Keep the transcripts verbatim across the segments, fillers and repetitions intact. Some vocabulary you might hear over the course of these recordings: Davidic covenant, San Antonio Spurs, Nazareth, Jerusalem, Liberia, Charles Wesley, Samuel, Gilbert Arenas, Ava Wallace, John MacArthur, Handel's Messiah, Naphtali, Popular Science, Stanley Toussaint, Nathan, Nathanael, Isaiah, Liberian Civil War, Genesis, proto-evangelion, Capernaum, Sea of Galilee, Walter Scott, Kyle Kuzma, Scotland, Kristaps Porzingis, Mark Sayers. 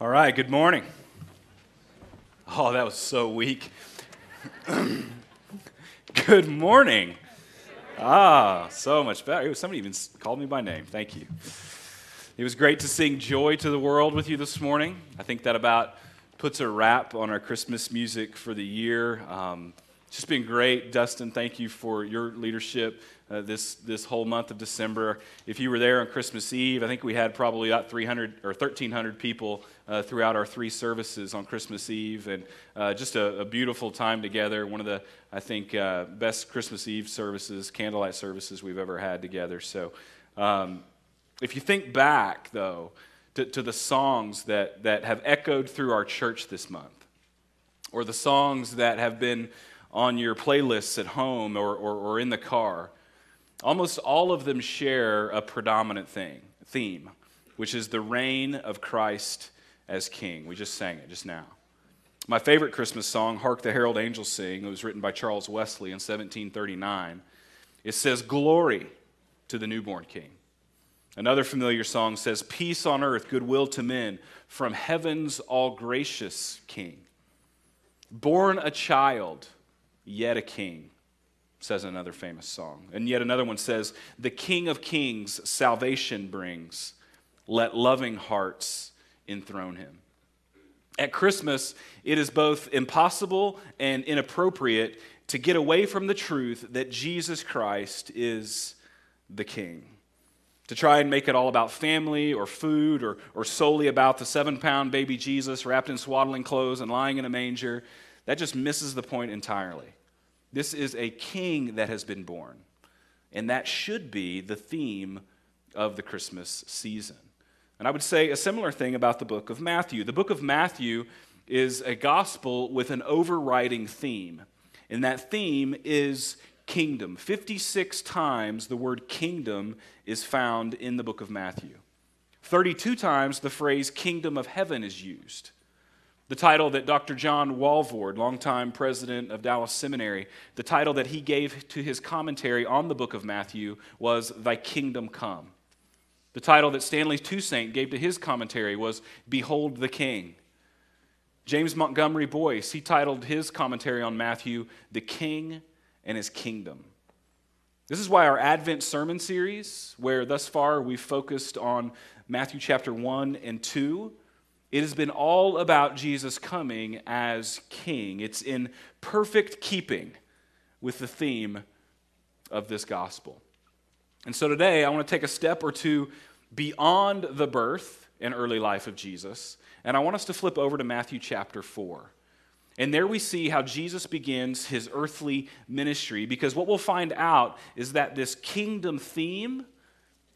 All right, good morning. Oh, that was so weak. Good morning. Ah, so much better. Somebody even called me by name. Thank you. It was great to sing Joy to the World with you this morning. I think that about puts a wrap on our Christmas music for the year. Um, It's just been great. Dustin, thank you for your leadership uh, this, this whole month of December. If you were there on Christmas Eve, I think we had probably about three hundred or thirteen hundred people uh, throughout our three services on Christmas Eve, and uh, just a, a beautiful time together. One of the, I think, uh, best Christmas Eve services, candlelight services we've ever had together. So um, if you think back, though, to, to the songs that, that have echoed through our church this month, or the songs that have been on your playlists at home or, or, or in the car, almost all of them share a predominant thing, theme, which is the reign of Christ as King. We just sang it just now. My favorite Christmas song, Hark the Herald Angels Sing, it was written by Charles Wesley in seventeen thirty-nine. It says, "Glory to the newborn King." Another familiar song says, "Peace on earth, goodwill to men, from heaven's all-gracious King. Born a child, yet a king," says another famous song. And yet another one says, "The King of Kings salvation brings. Let loving hearts enthrone him." At Christmas, it is both impossible and inappropriate to get away from the truth that Jesus Christ is the King. To try and make it all about family or food or, or solely about the seven-pound baby Jesus wrapped in swaddling clothes and lying in a manger, that just misses the point entirely. This is a king that has been born, and that should be the theme of the Christmas season. And I would say a similar thing about the book of Matthew. The book of Matthew is a gospel with an overriding theme, and that theme is kingdom. fifty-six times the word kingdom is found in the book of Matthew. thirty-two times the phrase kingdom of heaven is used. The title that Doctor John Walvoord, longtime president of Dallas Seminary, the title that he gave to his commentary on the book of Matthew was "Thy Kingdom Come." The title that Stanley Toussaint gave to his commentary was "Behold the King." James Montgomery Boyce, he titled his commentary on Matthew, "The King and His Kingdom." This is why our Advent sermon series, where thus far we've focused on Matthew chapter one and two, it has been all about Jesus coming as King. It's in perfect keeping with the theme of this gospel. And so today, I want to take a step or two beyond the birth and early life of Jesus, and I want us to flip over to Matthew chapter four. And there we see how Jesus begins his earthly ministry, because what we'll find out is that this kingdom theme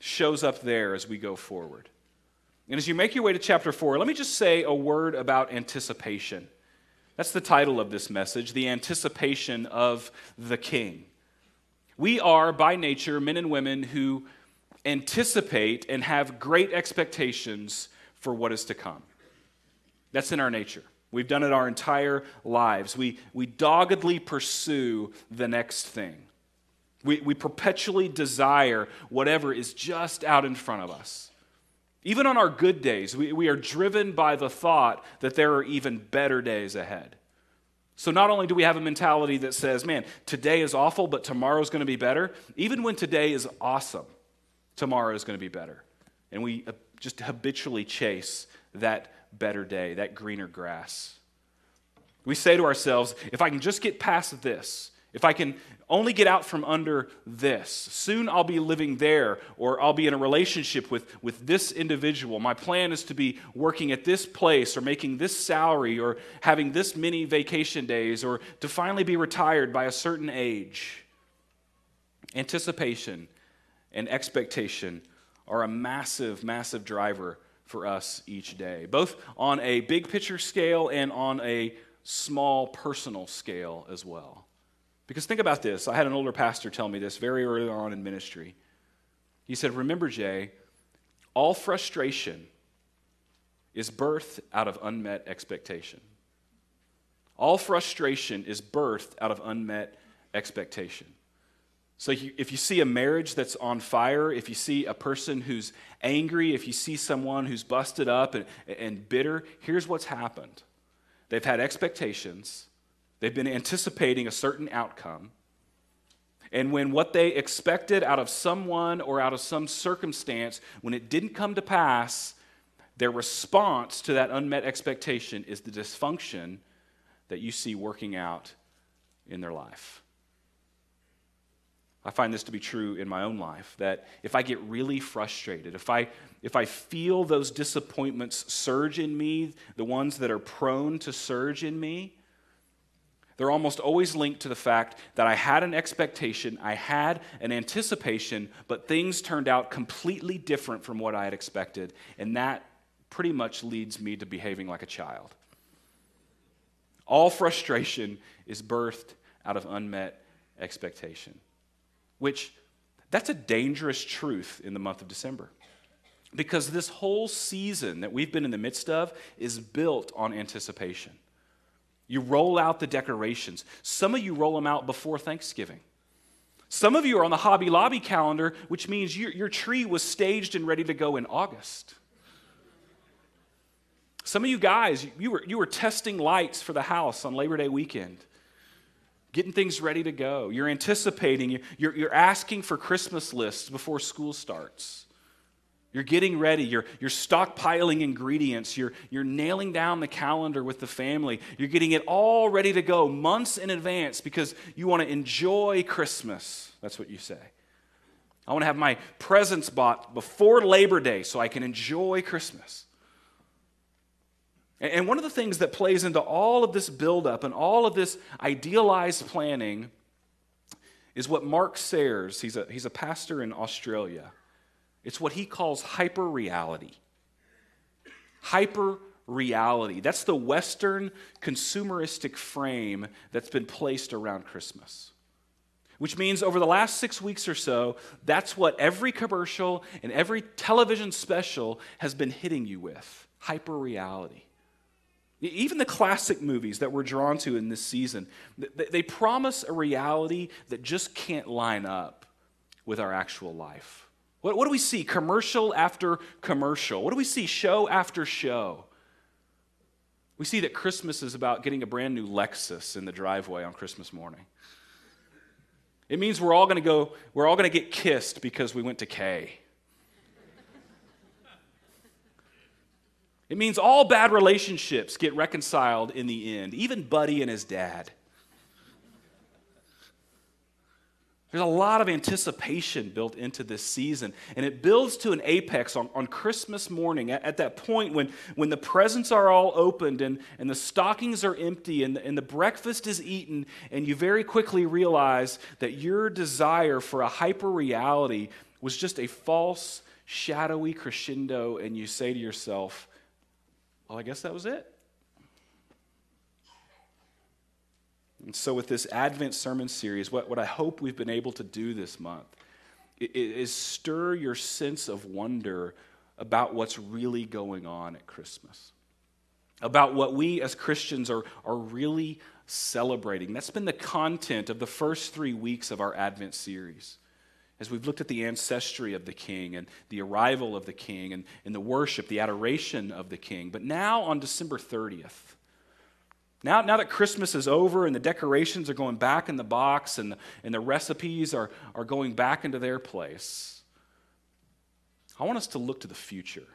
shows up there as we go forward. And as you make your way to chapter four, let me just say a word about anticipation. That's the title of this message, The Anticipation of the King. We are, by nature, men and women who anticipate and have great expectations for what is to come. That's in our nature. We've done it our entire lives. We, we doggedly pursue the next thing. We, we perpetually desire whatever is just out in front of us. Even on our good days, we, we are driven by the thought that there are even better days ahead. So not only do we have a mentality that says, man, today is awful, but tomorrow's going to be better. Even when today is awesome, tomorrow is going to be better. And we just habitually chase that better day, that greener grass. We say to ourselves, if I can just get past this, if I can only get out from under this, soon I'll be living there, or I'll be in a relationship with, with this individual. My plan is to be working at this place, or making this salary, or having this many vacation days, or to finally be retired by a certain age. Anticipation and expectation are a massive, massive driver for us each day, both on a big picture scale and on a small personal scale as well. Because think about this. I had an older pastor tell me this very early on in ministry. He said, "Remember, Jay, all frustration is birthed out of unmet expectation." All frustration is birthed out of unmet expectation. So if you see a marriage that's on fire, if you see a person who's angry, if you see someone who's busted up and, and bitter, here's what's happened. They've had expectations. They've been anticipating a certain outcome. And when what they expected out of someone or out of some circumstance, when it didn't come to pass, their response to that unmet expectation is the dysfunction that you see working out in their life. I find this to be true in my own life, that if I get really frustrated, if I, if I feel those disappointments surge in me, the ones that are prone to surge in me, they're almost always linked to the fact that I had an expectation, I had an anticipation, but things turned out completely different from what I had expected, and that pretty much leads me to behaving like a child. All frustration is birthed out of unmet expectation, which that's a dangerous truth in the month of December, because this whole season that we've been in the midst of is built on anticipation. You roll out the decorations. Some of you roll them out before Thanksgiving. Some of you are on the Hobby Lobby calendar, which means your, your tree was staged and ready to go in August. Some of you guys, you were, you were testing lights for the house on Labor Day weekend, getting things ready to go. You're anticipating. You're, you're asking for Christmas lists before school starts. You're getting ready, you're, you're stockpiling ingredients, you're, you're nailing down the calendar with the family, you're getting it all ready to go months in advance because you want to enjoy Christmas. That's what you say. I want to have my presents bought before Labor Day so I can enjoy Christmas. And, and one of the things that plays into all of this buildup and all of this idealized planning is what Mark Sayers, he's a, he's a pastor in Australia. It's what he calls hyper-reality. Hyper-reality. That's the Western consumeristic frame that's been placed around Christmas. Which means over the last six weeks or so, that's what every commercial and every television special has been hitting you with. Hyper-reality. Even the classic movies that we're drawn to in this season, they promise a reality that just can't line up with our actual life. What, what do we see commercial after commercial? What do we see show after show? We see that Christmas is about getting a brand new Lexus in the driveway on Christmas morning. It means we're all going to go, we're all going to get kissed because we went to K. It means all bad relationships get reconciled in the end, even Buddy and his dad. There's a lot of anticipation built into this season, and it builds to an apex on, on Christmas morning, at, at that point when, when the presents are all opened and, and the stockings are empty and, and the breakfast is eaten, and you very quickly realize that your desire for a hyper-reality was just a false, shadowy crescendo, and you say to yourself, well, I guess that was it. And so with this Advent sermon series, what, what I hope we've been able to do this month is stir your sense of wonder about what's really going on at Christmas, about what we as Christians are, are really celebrating. That's been the content of the first three weeks of our Advent series, as we've looked at the ancestry of the King and the arrival of the King and, and the worship, the adoration of the King. But now on December thirtieth, Now, now that Christmas is over and the decorations are going back in the box and the, and the recipes are, are going back into their place, I want us to look to the future.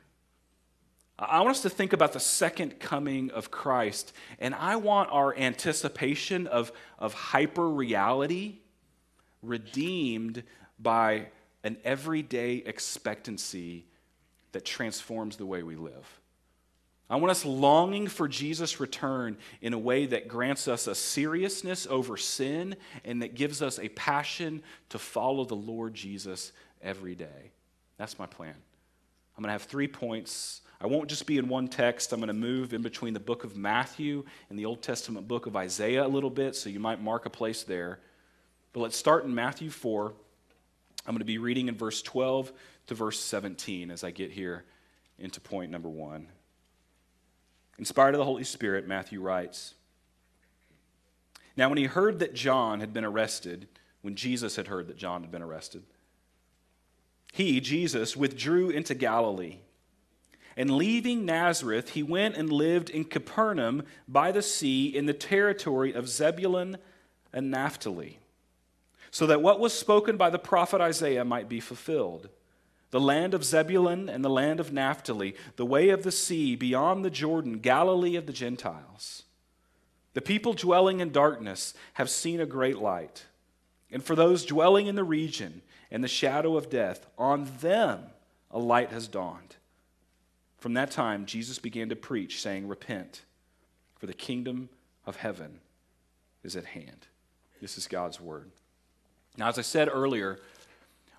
I want us to think about the second coming of Christ, and I want our anticipation of, of hyper-reality redeemed by an everyday expectancy that transforms the way we live. I want us longing for Jesus' return in a way that grants us a seriousness over sin and that gives us a passion to follow the Lord Jesus every day. That's my plan. I'm going to have three points. I won't just be in one text. I'm going to move in between the book of Matthew and the Old Testament book of Isaiah a little bit, so you might mark a place there. But let's start in Matthew four. I'm going to be reading in verse twelve to verse seventeen as I get here into point number one. Inspired of the Holy Spirit, Matthew writes, "Now when he heard that John had been arrested, when Jesus had heard that John had been arrested. He, Jesus, withdrew into Galilee. And leaving Nazareth, he went and lived in Capernaum by the sea in the territory of Zebulun and Naphtali, so that what was spoken by the prophet Isaiah might be fulfilled. The land of Zebulun and the land of Naphtali, the way of the sea beyond the Jordan, Galilee of the Gentiles. The people dwelling in darkness have seen a great light. And for those dwelling in the region and the shadow of death, on them a light has dawned. From that time, Jesus began to preach, saying, "Repent, for the kingdom of heaven is at hand." This is God's word. Now, as I said earlier,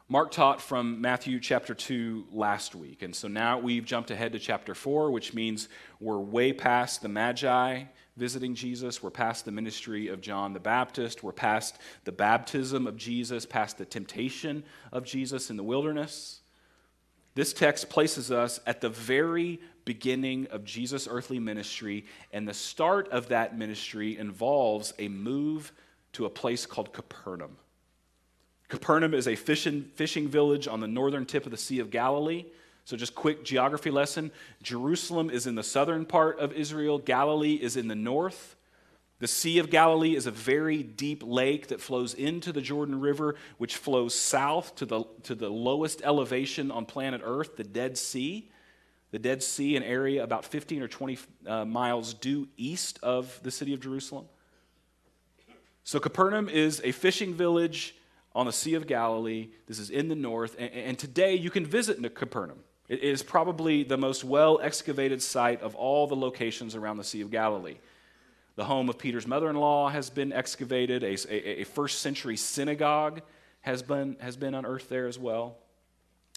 Mark taught from Matthew chapter two last week, and so now we've jumped ahead to chapter four, which means we're way past the Magi visiting Jesus, we're past the ministry of John the Baptist, we're past the baptism of Jesus, past the temptation of Jesus in the wilderness. This text places us at the very beginning of Jesus' earthly ministry, and the start of that ministry involves a move to a place called Capernaum. Capernaum is a fishing, fishing village on the northern tip of the Sea of Galilee. So just quick geography lesson. Jerusalem is in the southern part of Israel. Galilee is in the north. The Sea of Galilee is a very deep lake that flows into the Jordan River, which flows south to the, to the lowest elevation on planet Earth, the Dead Sea. The Dead Sea, an area about fifteen or twenty uh, miles due east of the city of Jerusalem. So Capernaum is a fishing village on the Sea of Galilee. This is in the north, and today you can visit Capernaum. It is probably the most well-excavated site of all the locations around the Sea of Galilee. The home of Peter's mother-in-law has been excavated. A, a, a first-century synagogue has been, has been unearthed there as well.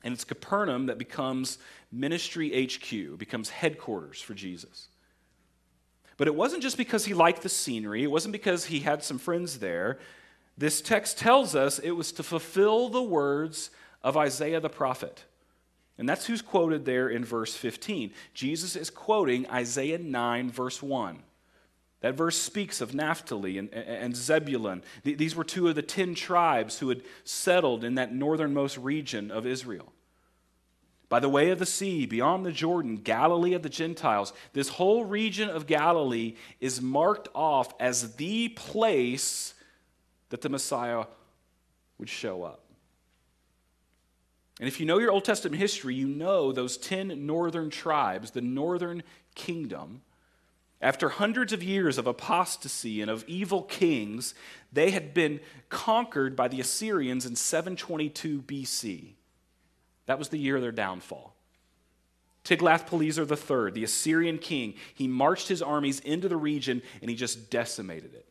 And it's Capernaum that becomes ministry H Q, becomes headquarters for Jesus. But it wasn't just because he liked the scenery. It wasn't because he had some friends there. This text tells us it was to fulfill the words of Isaiah the prophet. And that's who's quoted there in verse fifteen. Jesus is quoting Isaiah nine, verse one. That verse speaks of Naphtali and, and Zebulun. These were two of the ten tribes who had settled in that northernmost region of Israel. By the way of the sea, beyond the Jordan, Galilee of the Gentiles, this whole region of Galilee is marked off as the place that the Messiah would show up. And if you know your Old Testament history, you know those ten northern tribes, the northern kingdom, after hundreds of years of apostasy and of evil kings, they had been conquered by the Assyrians in seven twenty-two B C. That was the year of their downfall. Tiglath-Pileser the third, the Assyrian king, he marched his armies into the region and he just decimated it.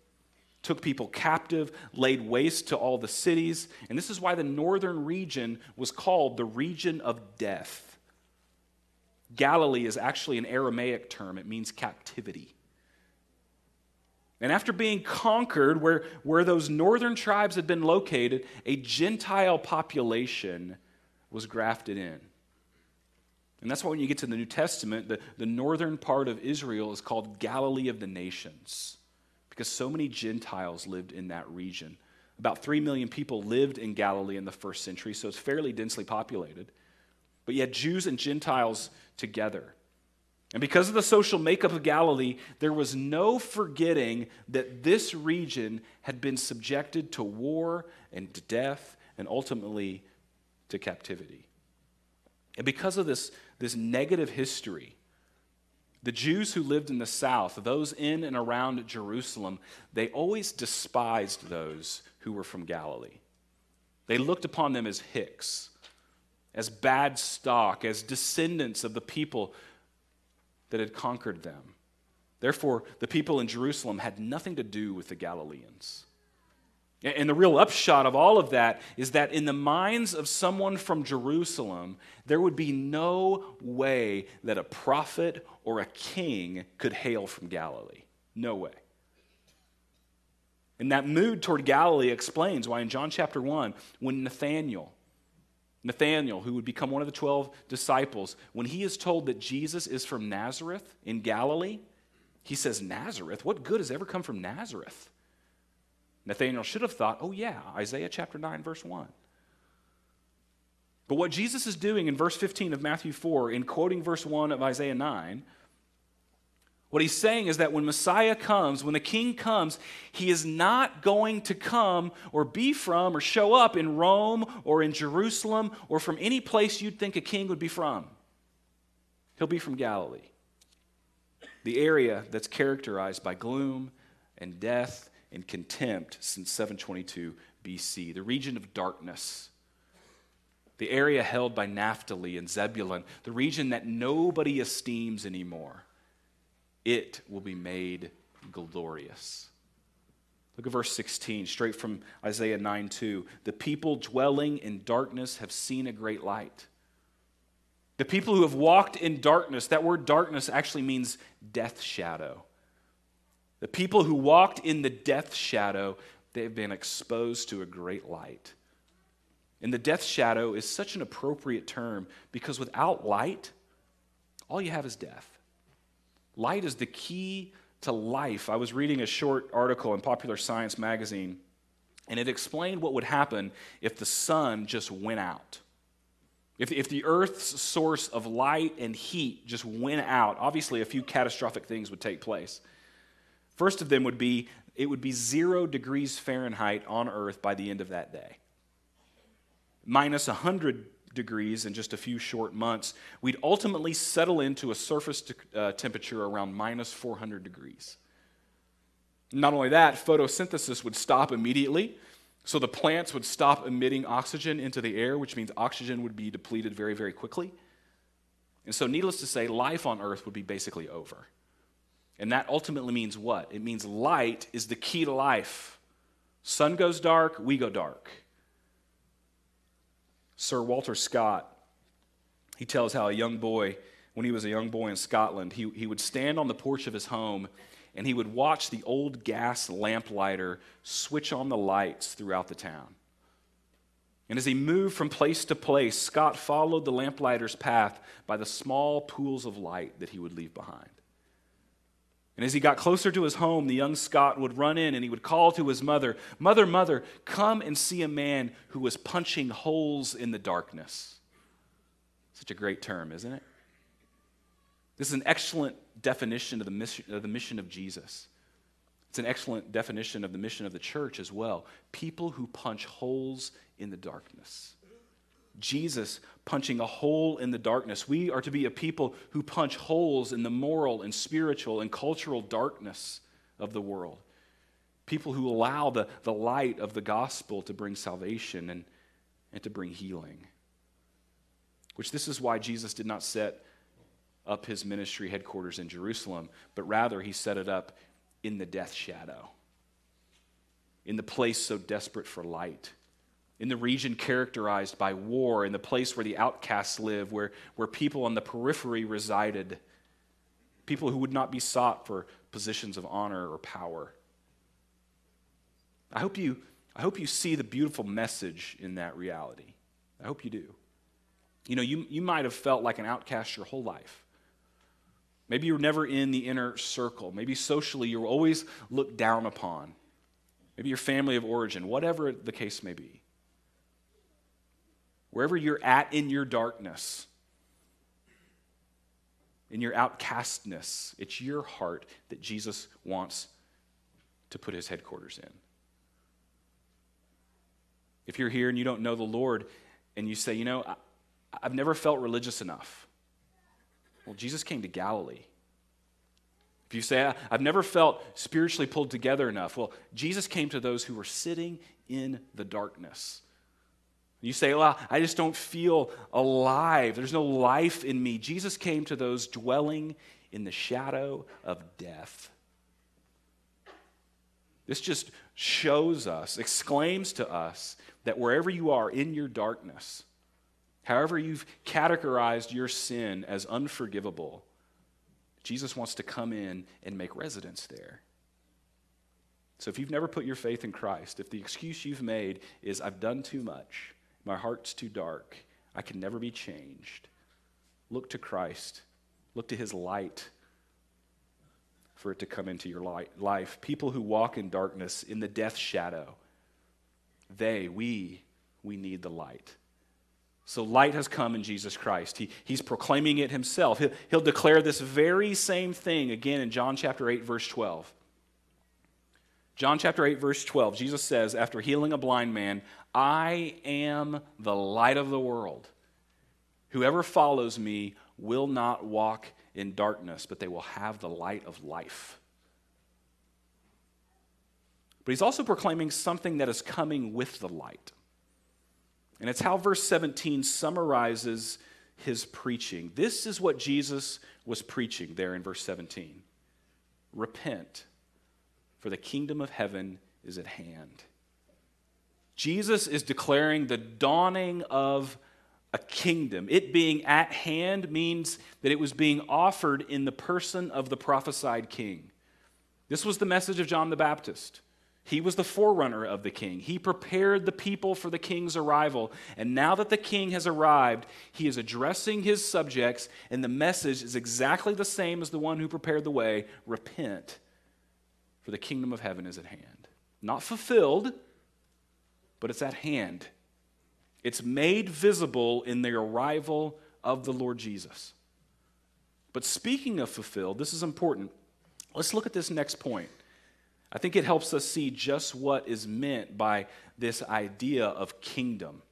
Took people captive, laid waste to all the cities. And this is why the northern region was called the region of death. Galilee is actually an Aramaic term. It means captivity. And after being conquered, where, where those northern tribes had been located, a Gentile population was grafted in. And that's why when you get to the New Testament, the, the northern part of Israel is called Galilee of the nations, because so many Gentiles lived in that region. About three million people lived in Galilee in the first century, so it's fairly densely populated. But yet Jews and Gentiles together. And because of the social makeup of Galilee, there was no forgetting that this region had been subjected to war and to death and ultimately to captivity. And because of this, this negative history, the Jews who lived in the south, those in and around Jerusalem, they always despised those who were from Galilee. They looked upon them as hicks, as bad stock, as descendants of the people that had conquered them. Therefore, the people in Jerusalem had nothing to do with the Galileans. And the real upshot of all of that is that in the minds of someone from Jerusalem, there would be no way that a prophet or a king could hail from Galilee. No way. And that mood toward Galilee explains why in John chapter one, when Nathanael, Nathanael, who would become one of the twelve disciples, when he is told that Jesus is from Nazareth in Galilee, he says, "Nazareth? What good has ever come from Nazareth?" Nathanael should have thought, oh yeah, Isaiah chapter nine, verse one. But what Jesus is doing in verse fifteen of Matthew four, in quoting verse one of Isaiah nine, what he's saying is that when Messiah comes, when the king comes, he is not going to come or be from or show up in Rome or in Jerusalem or from any place you'd think a king would be from. He'll be from Galilee, the area that's characterized by gloom and death and contempt since seven twenty-two B C, the region of darkness, the area held by Naphtali and Zebulun, the region that nobody esteems anymore. It will be made glorious. Look at verse sixteen, straight from Isaiah nine two. The people dwelling in darkness have seen a great light. The people who have walked in darkness, that word darkness actually means death shadow. The people who walked in the death shadow, they've been exposed to a great light. And the death shadow is such an appropriate term because without light, all you have is death. Light is the key to life. I was reading a short article in Popular Science magazine, and it explained what would happen if the sun just went out. If, if the Earth's source of light and heat just went out, obviously a few catastrophic things would take place. First of them would be, it would be zero degrees Fahrenheit on Earth by the end of that day. Minus one hundred degrees in just a few short months, we'd ultimately settle into a surface te- uh, temperature around minus four hundred degrees. Not only that, photosynthesis would stop immediately, so the plants would stop emitting oxygen into the air, which means oxygen would be depleted very, very quickly. And so needless to say, life on Earth would be basically over. And that ultimately means what? It means light is the key to life. Sun goes dark, we go dark. Sir Walter Scott, he tells how a young boy, when he was a young boy in Scotland, he, he would stand on the porch of his home and he would watch the old gas lamplighter switch on the lights throughout the town. And as he moved from place to place, Scott followed the lamplighter's path by the small pools of light that he would leave behind. And as he got closer to his home, the young Scot would run in and he would call to his mother, "Mother, mother, come and see a man who was punching holes in the darkness." Such a great term, isn't it? This is an excellent definition of the mission of, the mission of Jesus. It's an excellent definition of the mission of the church as well. People who punch holes in the darkness. Jesus punching a hole in the darkness. We are to be a people who punch holes in the moral and spiritual and cultural darkness of the world. People who allow the, the light of the gospel to bring salvation and, and to bring healing. Which this is why Jesus did not set up his ministry headquarters in Jerusalem, but rather he set it up in the death shadow, in the place so desperate for light, in the region characterized by war, in the place where the outcasts live, where, where people on the periphery resided, people who would not be sought for positions of honor or power. I hope you, I hope you see the beautiful message in that reality. I hope you do. You know, you, you might have felt like an outcast your whole life. Maybe you were never in the inner circle. Maybe socially you were always looked down upon. Maybe your family of origin, whatever the case may be. Wherever you're at in your darkness, in your outcastness, it's your heart that Jesus wants to put his headquarters in. If you're here and you don't know the Lord and you say, you know, I, I've never felt religious enough. Well, Jesus came to Galilee. If you say, I've never felt spiritually pulled together enough. Well, Jesus came to those who were sitting in the darkness. You say, well, I just don't feel alive. There's no life in me. Jesus came to those dwelling in the shadow of death. This just shows us, exclaims to us, that wherever you are in your darkness, however you've categorized your sin as unforgivable, Jesus wants to come in and make residence there. So if you've never put your faith in Christ, if the excuse you've made is, I've done too much, my heart's too dark, I can never be changed, look to Christ. Look to his light. for it to come into your life. People who walk in darkness, in the death shadow, they, we, we need the light. So light has come in Jesus Christ. He, he's proclaiming it himself. He'll, he'll declare this very same thing again in John chapter eight, verse twelve. John chapter eight, verse twelve, Jesus says, after healing a blind man, "I am the light of the world. Whoever follows me will not walk in darkness, but they will have the light of life." But he's also proclaiming something that is coming with the light. And it's how verse seventeen summarizes his preaching. This is what Jesus was preaching there in verse seventeen. "Repent, for the kingdom of heaven is at hand." Jesus is declaring the dawning of a kingdom. It being at hand means that it was being offered in the person of the prophesied king. This was the message of John the Baptist. He was the forerunner of the king. He prepared the people for the king's arrival. And now that the king has arrived, he is addressing his subjects, and the message is exactly the same as the one who prepared the way. Repent, for the kingdom of heaven is at hand. Not fulfilled, but it's at hand. It's made visible in the arrival of the Lord Jesus. But speaking of fulfilled, this is important. Let's look at this next point. I think it helps us see just what is meant by this idea of kingdom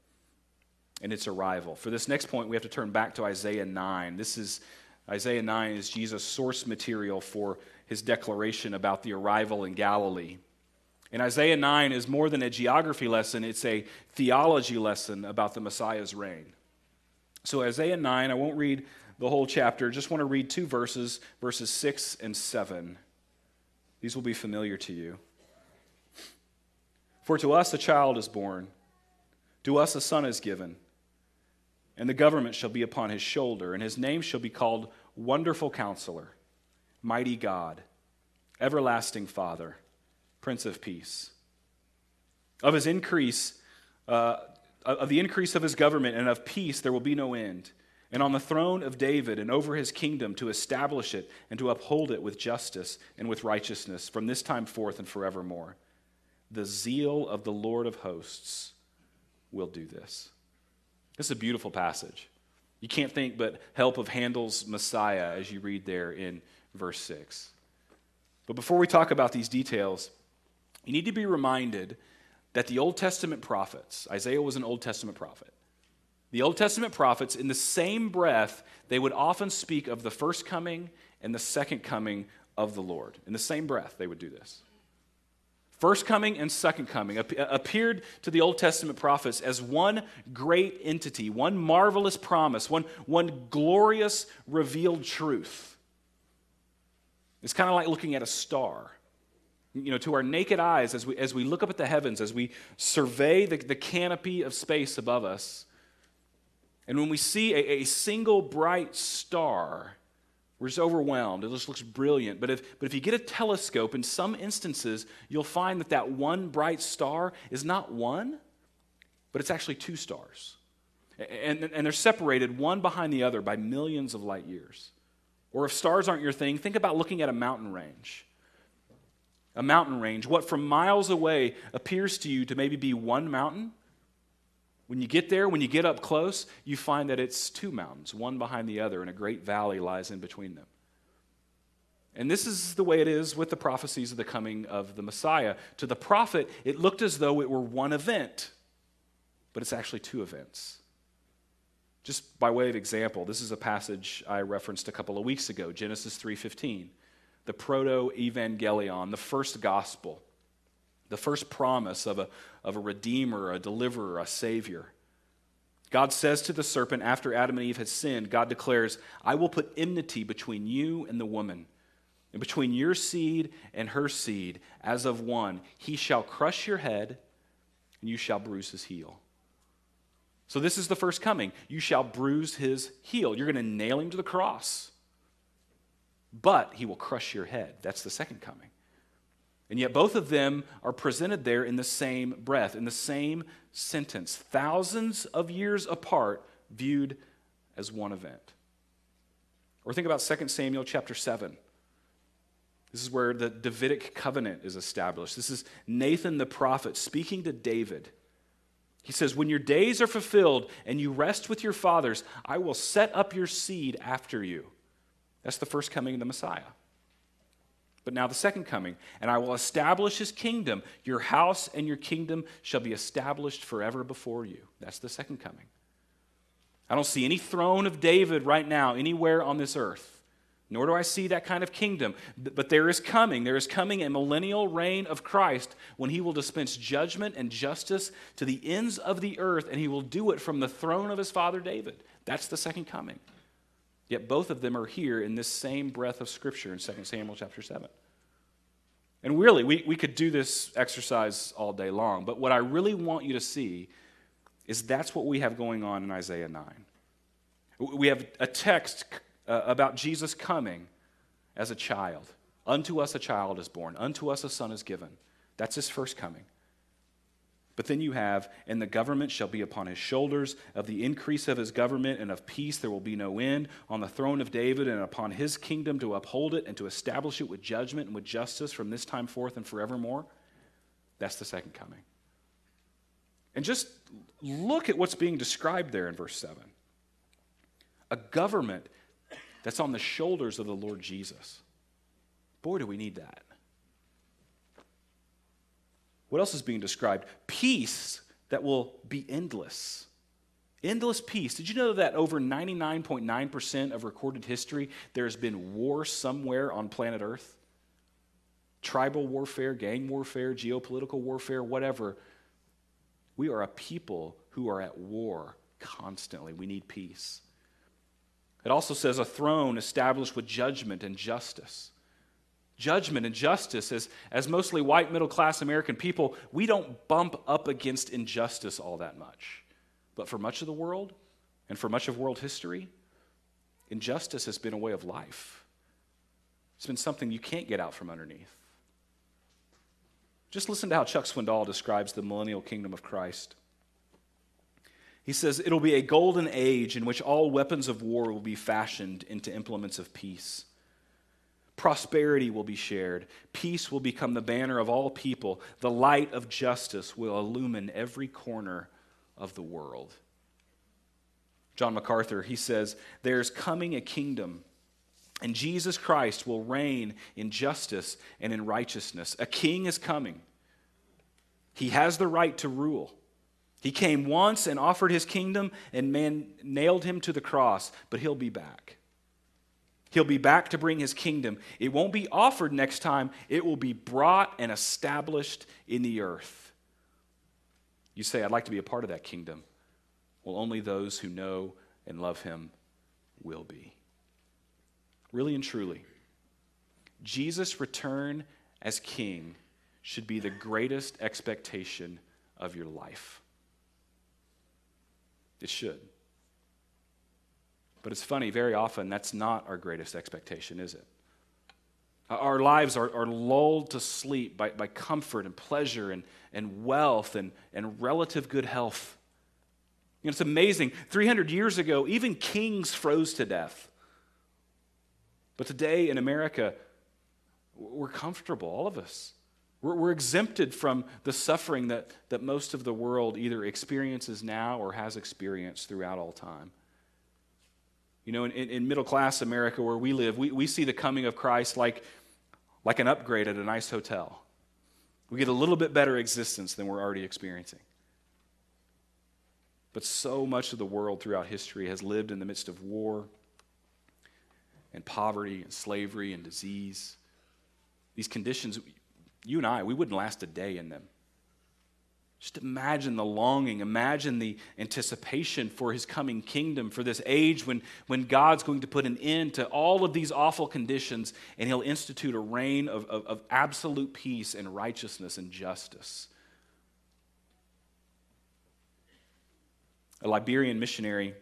and its arrival. For this next point, we have to turn back to Isaiah nine. This is Isaiah nine is Jesus' source material for his declaration about the arrival in Galilee. And Isaiah nine is more than a geography lesson. It's a theology lesson about the Messiah's reign. So Isaiah nine, I won't read the whole chapter. Just want to read two verses, verses six and seven. These will be familiar to you. "For to us a child is born, to us a son is given, and the government shall be upon his shoulder, and his name shall be called Wonderful Counselor, Mighty God, Everlasting Father, Prince of Peace. Of his increase, uh, of the increase of his government and of peace there will be no end, and on the throne of David and over his kingdom, to establish it and to uphold it with justice and with righteousness from this time forth and forevermore. The zeal of the Lord of hosts will do this." This is a beautiful passage. You can't think but help of Handel's Messiah as you read there in verse six. But before we talk about these details, you need to be reminded that the Old Testament prophets, Isaiah was an Old Testament prophet, the Old Testament prophets, in the same breath, they would often speak of the first coming and the second coming of the Lord. In the same breath, they would do this. First coming and second coming appeared to the Old Testament prophets as one great entity, one marvelous promise, one, one glorious revealed truth. It's kind of like looking at a star. You know, to our naked eyes, as we, as we look up at the heavens, as we survey the, the canopy of space above us, and when we see a, a single bright star, we're just overwhelmed. It just looks brilliant. But if, but if you get a telescope, in some instances, you'll find that that one bright star is not one, but it's actually two stars. And, and they're separated one behind the other by millions of light years. Or if stars aren't your thing, think about looking at a mountain range. A mountain range. What from miles away appears to you to maybe be one mountain, when you get there, when you get up close, you find that it's two mountains, one behind the other, and a great valley lies in between them. And this is the way it is with the prophecies of the coming of the Messiah. To the prophet, it looked as though it were one event, but it's actually two events. Just by way of example, this is a passage I referenced a couple of weeks ago, Genesis three fifteen, the proto-evangelion, the first gospel. The first promise of a, of a redeemer, a deliverer, a savior. God says to the serpent, after Adam and Eve had sinned, God declares, "I will put enmity between you and the woman, and between your seed and her seed, as of one. He shall crush your head, and you shall bruise his heel." So this is the first coming. You shall bruise his heel. You're going to nail him to the cross. But he will crush your head. That's the second coming. And yet both of them are presented there in the same breath, in the same sentence, thousands of years apart, viewed as one event. Or think about Second Samuel chapter seven. This is where the Davidic covenant is established. This is Nathan the prophet speaking to David. He says, when your days are fulfilled and you rest with your fathers, I will set up your seed after you. That's the first coming of the Messiah. But now the second coming, and I will establish his kingdom. Your house and your kingdom shall be established forever before you. That's the second coming. I don't see any throne of David right now anywhere on this earth, nor do I see that kind of kingdom. But there is coming, there is coming a millennial reign of Christ when he will dispense judgment and justice to the ends of the earth, and he will do it from the throne of his father David. That's the second coming. Yet both of them are here in this same breath of Scripture in Second Samuel chapter seven. And really, we, we could do this exercise all day long, but what I really want you to see is that's what we have going on in Isaiah nine. We have a text uh, about Jesus coming as a child. Unto us a child is born. Unto us a son is given. That's his first coming. But then you have, and the government shall be upon his shoulders. Of the increase of his government and of peace there will be no end. On the throne of David and upon his kingdom to uphold it and to establish it with judgment and with justice from this time forth and forevermore. That's the second coming. And just look at what's being described there in verse seven. A government that's on the shoulders of the Lord Jesus. Boy, do we need that. What else is being described? Peace that will be endless. Endless peace. Did you know that over ninety-nine point nine percent of recorded history, there's been war somewhere on planet Earth? Tribal warfare, gang warfare, geopolitical warfare, whatever. We are a people who are at war constantly. We need peace. It also says a throne established with judgment and justice. Judgment and justice, as, as mostly white middle-class American people, we don't bump up against injustice all that much. But for much of the world, and for much of world history, injustice has been a way of life. It's been something you can't get out from underneath. Just listen to how Chuck Swindoll describes the millennial kingdom of Christ. He says, it'll be a golden age in which all weapons of war will be fashioned into implements of peace. Prosperity will be shared. Peace will become the banner of all people. The light of justice will illumine every corner of the world. John MacArthur, he says, there's coming a kingdom, and Jesus Christ will reign in justice and in righteousness. A king is coming. He has the right to rule. He came once and offered his kingdom, and man nailed him to the cross, but he'll be back. He'll be back to bring his kingdom. It won't be offered next time. It will be brought and established in the earth. You say, I'd like to be a part of that kingdom. Well, only those who know and love him will be. Really and truly, Jesus' return as king should be the greatest expectation of your life. It should. But it's funny, very often, that's not our greatest expectation, is it? Our lives are, are lulled to sleep by, by comfort and pleasure and, and wealth and, and relative good health. You know, it's amazing. three hundred years ago, even kings froze to death. But today in America, we're comfortable, all of us. We're, we're exempted from the suffering that, that most of the world either experiences now or has experienced throughout all time. You know, in, in middle-class America where we live, we, we see the coming of Christ like, like an upgrade at a nice hotel. We get a little bit better existence than we're already experiencing. But so much of the world throughout history has lived in the midst of war and poverty and slavery and disease. These conditions, you and I, we wouldn't last a day in them. Just imagine the longing, imagine the anticipation for his coming kingdom, for this age when, when God's going to put an end to all of these awful conditions and he'll institute a reign of, of, of absolute peace and righteousness and justice. A Liberian missionary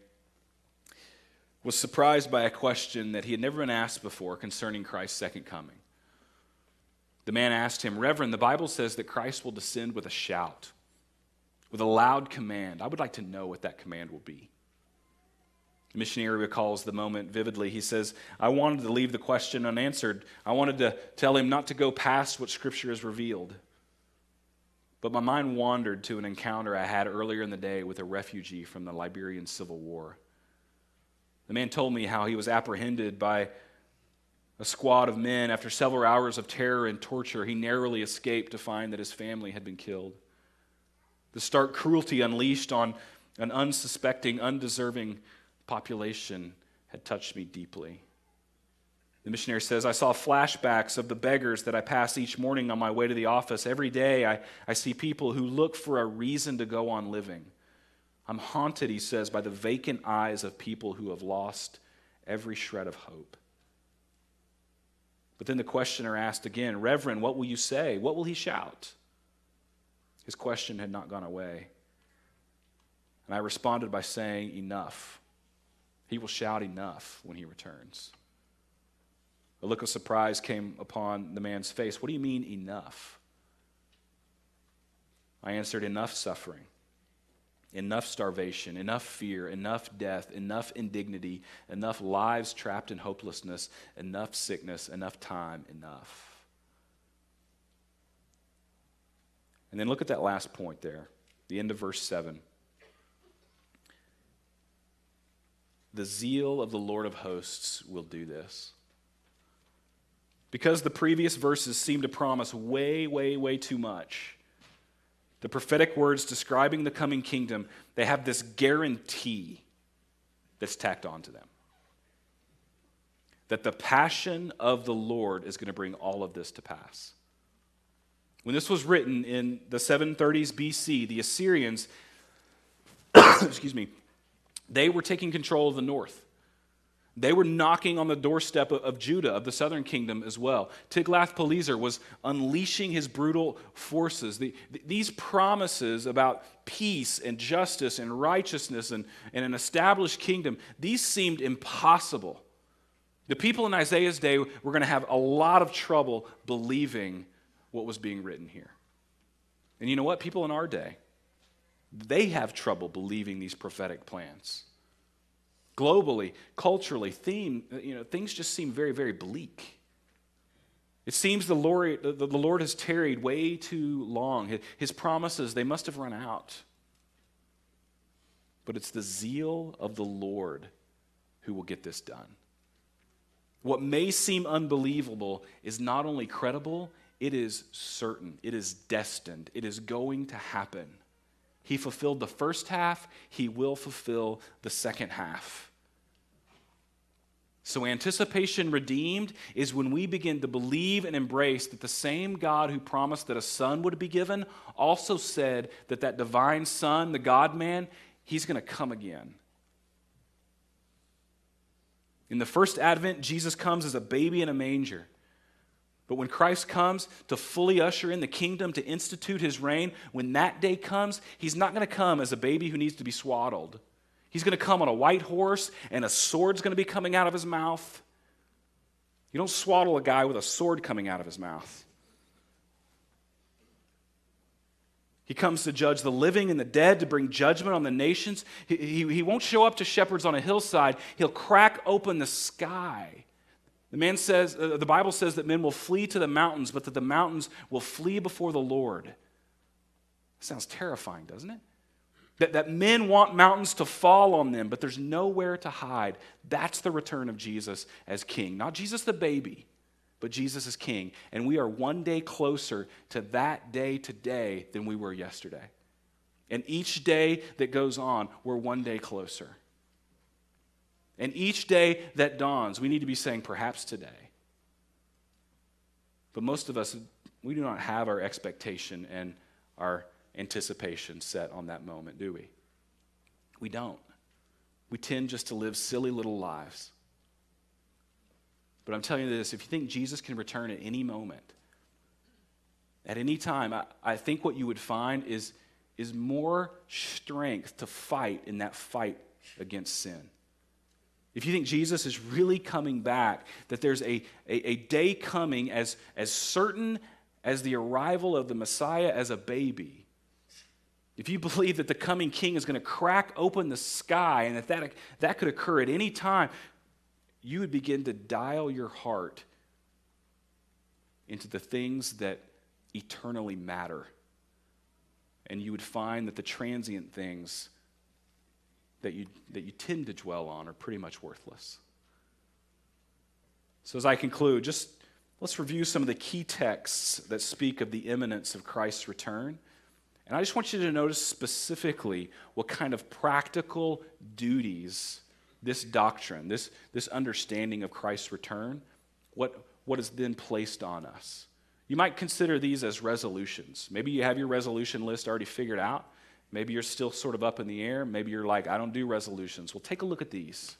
was surprised by a question that he had never been asked before concerning Christ's second coming. The man asked him, Reverend, the Bible says that Christ will descend with a shout, with a loud command. I would like to know what that command will be. The missionary recalls the moment vividly. He says, I wanted to leave the question unanswered. I wanted to tell him not to go past what Scripture has revealed. But my mind wandered to an encounter I had earlier in the day with a refugee from the Liberian Civil War. The man told me how he was apprehended by a squad of men. After several hours of terror and torture, he narrowly escaped to find that his family had been killed. The stark cruelty unleashed on an unsuspecting, undeserving population had touched me deeply. The missionary says, I saw flashbacks of the beggars that I pass each morning on my way to the office. Every day I, I see people who look for a reason to go on living. I'm haunted, he says, by the vacant eyes of people who have lost every shred of hope. But then the questioner asked again, Reverend, what will you say? What will he shout? His question had not gone away. And I responded by saying, enough. He will shout enough when he returns. A look of surprise came upon the man's face. What do you mean, enough? I answered, enough suffering, enough starvation, enough fear, enough death, enough indignity, enough lives trapped in hopelessness, enough sickness, enough time, enough. And then look at that last point there, the end of verse seven. The zeal of the Lord of hosts will do this. Because the previous verses seem to promise way, way, way too much, the prophetic words describing the coming kingdom, they have this guarantee that's tacked onto them. That the passion of the Lord is going to bring all of this to pass. When this was written in the seven thirties B C, the Assyrians, excuse me, they were taking control of the north. They were knocking on the doorstep of Judah, of the southern kingdom as well. Tiglath-Pileser was unleashing his brutal forces. The, th- these promises about peace and justice and righteousness and, and an established kingdom, these seemed impossible. The people in Isaiah's day were going to have a lot of trouble believing what was being written here. And you know what? People in our day, they have trouble believing these prophetic plans. Globally, culturally, theme, you know, things just seem very, very bleak. It seems the Lord, the Lord has tarried way too long. His promises, they must have run out. But it's the zeal of the Lord who will get this done. What may seem unbelievable is not only credible, it is certain, it is destined, it is going to happen. He fulfilled the first half. He will fulfill the second half. So anticipation redeemed is when we begin to believe and embrace that the same God who promised that a son would be given also said that that divine son, the God-man, he's going to come again. In the first advent, Jesus comes as a baby in a manger. But when Christ comes to fully usher in the kingdom, to institute his reign, when that day comes, he's not going to come as a baby who needs to be swaddled. He's going to come on a white horse, and a sword's going to be coming out of his mouth. You don't swaddle a guy with a sword coming out of his mouth. He comes to judge the living and the dead, to bring judgment on the nations. He, he, he won't show up to shepherds on a hillside. He'll crack open the sky. The man says, uh, the Bible says that men will flee to the mountains, but that the mountains will flee before the Lord. Sounds terrifying, doesn't it? That, that men want mountains to fall on them, but there's nowhere to hide. That's the return of Jesus as king. Not Jesus the baby, but Jesus as king. And we are one day closer to that day today than we were yesterday. And each day that goes on, we're one day closer. And each day that dawns, we need to be saying, perhaps today. But most of us, we do not have our expectation and our anticipation set on that moment, do we? We don't. We tend just to live silly little lives. But I'm telling you this, if you think Jesus can return at any moment, at any time, I, I think what you would find is, is more strength to fight in that fight against sin. If you think Jesus is really coming back, that there's a, a, a day coming as, as certain as the arrival of the Messiah as a baby, If you believe that the coming king is going to crack open the sky and that, that that could occur at any time, you would begin to dial your heart into the things that eternally matter. And you would find that the transient things that you, that you tend to dwell on are pretty much worthless. So as I conclude, just let's review some of the key texts that speak of the imminence of Christ's return. And I just want you to notice specifically what kind of practical duties this doctrine, this, this understanding of Christ's return, what, what is then placed on us. You might consider these as resolutions. Maybe you have your resolution list already figured out. Maybe you're still sort of up in the air. Maybe you're like, I don't do resolutions. Well, take a look at these.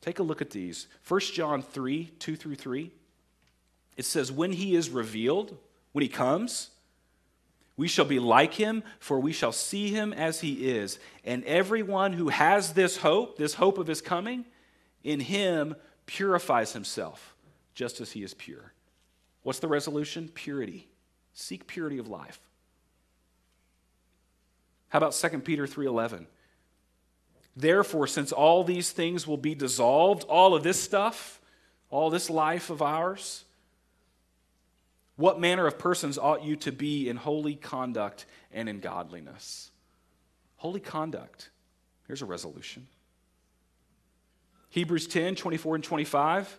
Take a look at these. First John three, two through three, it says, when he is revealed, when he comes, we shall be like him, for we shall see him as he is. And everyone who has this hope, this hope of his coming, in him purifies himself, just as he is pure. What's the resolution? Purity. Seek purity of life. How about Second Peter three eleven? Therefore, since all these things will be dissolved, all of this stuff, all this life of ours, what manner of persons ought you to be in holy conduct and in godliness? Holy conduct. Here's a resolution. Hebrews ten, twenty-four and twenty-five.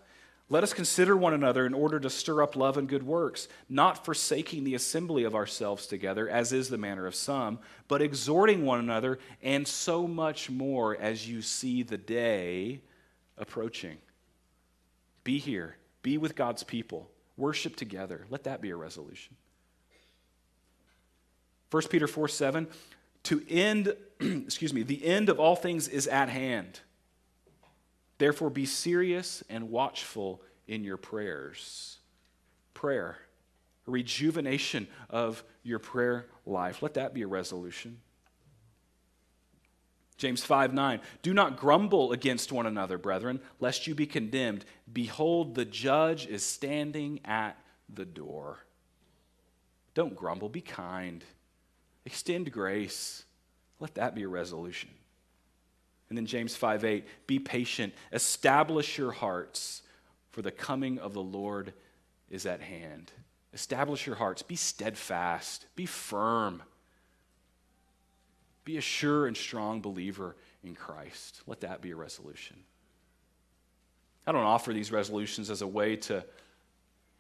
Let us consider one another in order to stir up love and good works, not forsaking the assembly of ourselves together, as is the manner of some, but exhorting one another, and so much more as you see the day approaching. Be here. Be with God's people. Worship together. Let that be a resolution. First Peter four seven, to end, excuse me, the end of all things is at hand. Therefore, be serious and watchful in your prayers. Prayer, rejuvenation of your prayer life. Let that be a resolution. James five nine, do not grumble against one another, brethren, lest you be condemned. Behold, the judge is standing at the door. Don't grumble, be kind. Extend grace. Let that be a resolution. And then James five eight, be patient, establish your hearts, for the coming of the Lord is at hand. Establish your hearts, be steadfast, be firm. Be a sure and strong believer in Christ. Let that be a resolution. I don't offer these resolutions as a way to,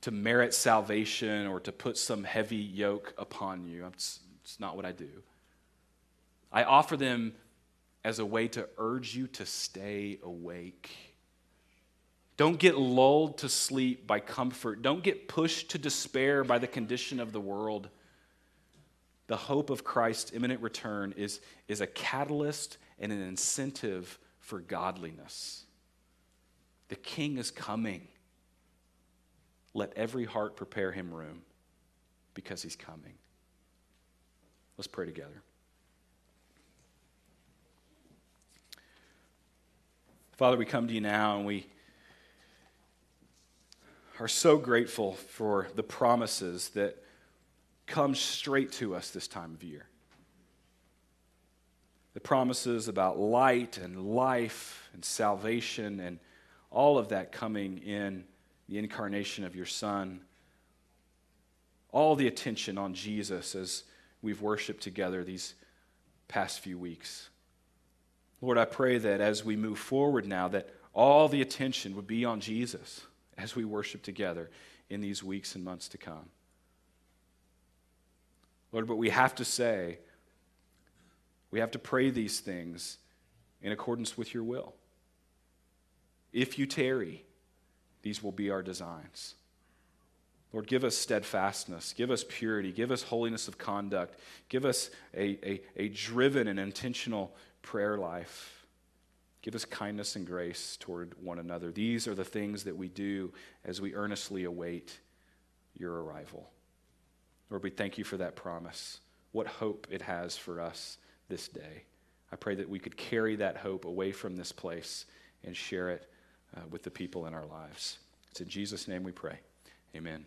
to merit salvation or to put some heavy yoke upon you. It's, it's not what I do. I offer them as a way to urge you to stay awake. Don't get lulled to sleep by comfort. Don't get pushed to despair by the condition of the world. The hope of Christ's imminent return is, is a catalyst and an incentive for godliness. The king is coming. Let every heart prepare him room, because he's coming. Let's pray together. Father, we come to you now, and we are so grateful for the promises that come straight to us this time of year. The promises about light and life and salvation and all of that coming in the incarnation of your Son. All the attention on Jesus as we've worshiped together these past few weeks. Lord, I pray that as we move forward now, that all the attention would be on Jesus as we worship together in these weeks and months to come. Lord, but we have to say, we have to pray these things in accordance with your will. If you tarry, these will be our designs. Lord, give us steadfastness, give us purity, give us holiness of conduct, give us a, a, a driven and intentional prayer life. Give us kindness and grace toward one another. These are the things that we do as we earnestly await your arrival. Lord, we thank you for that promise. What hope it has for us this day. I pray that we could carry that hope away from this place and share it uh, with the people in our lives. It's in Jesus' name we pray. Amen.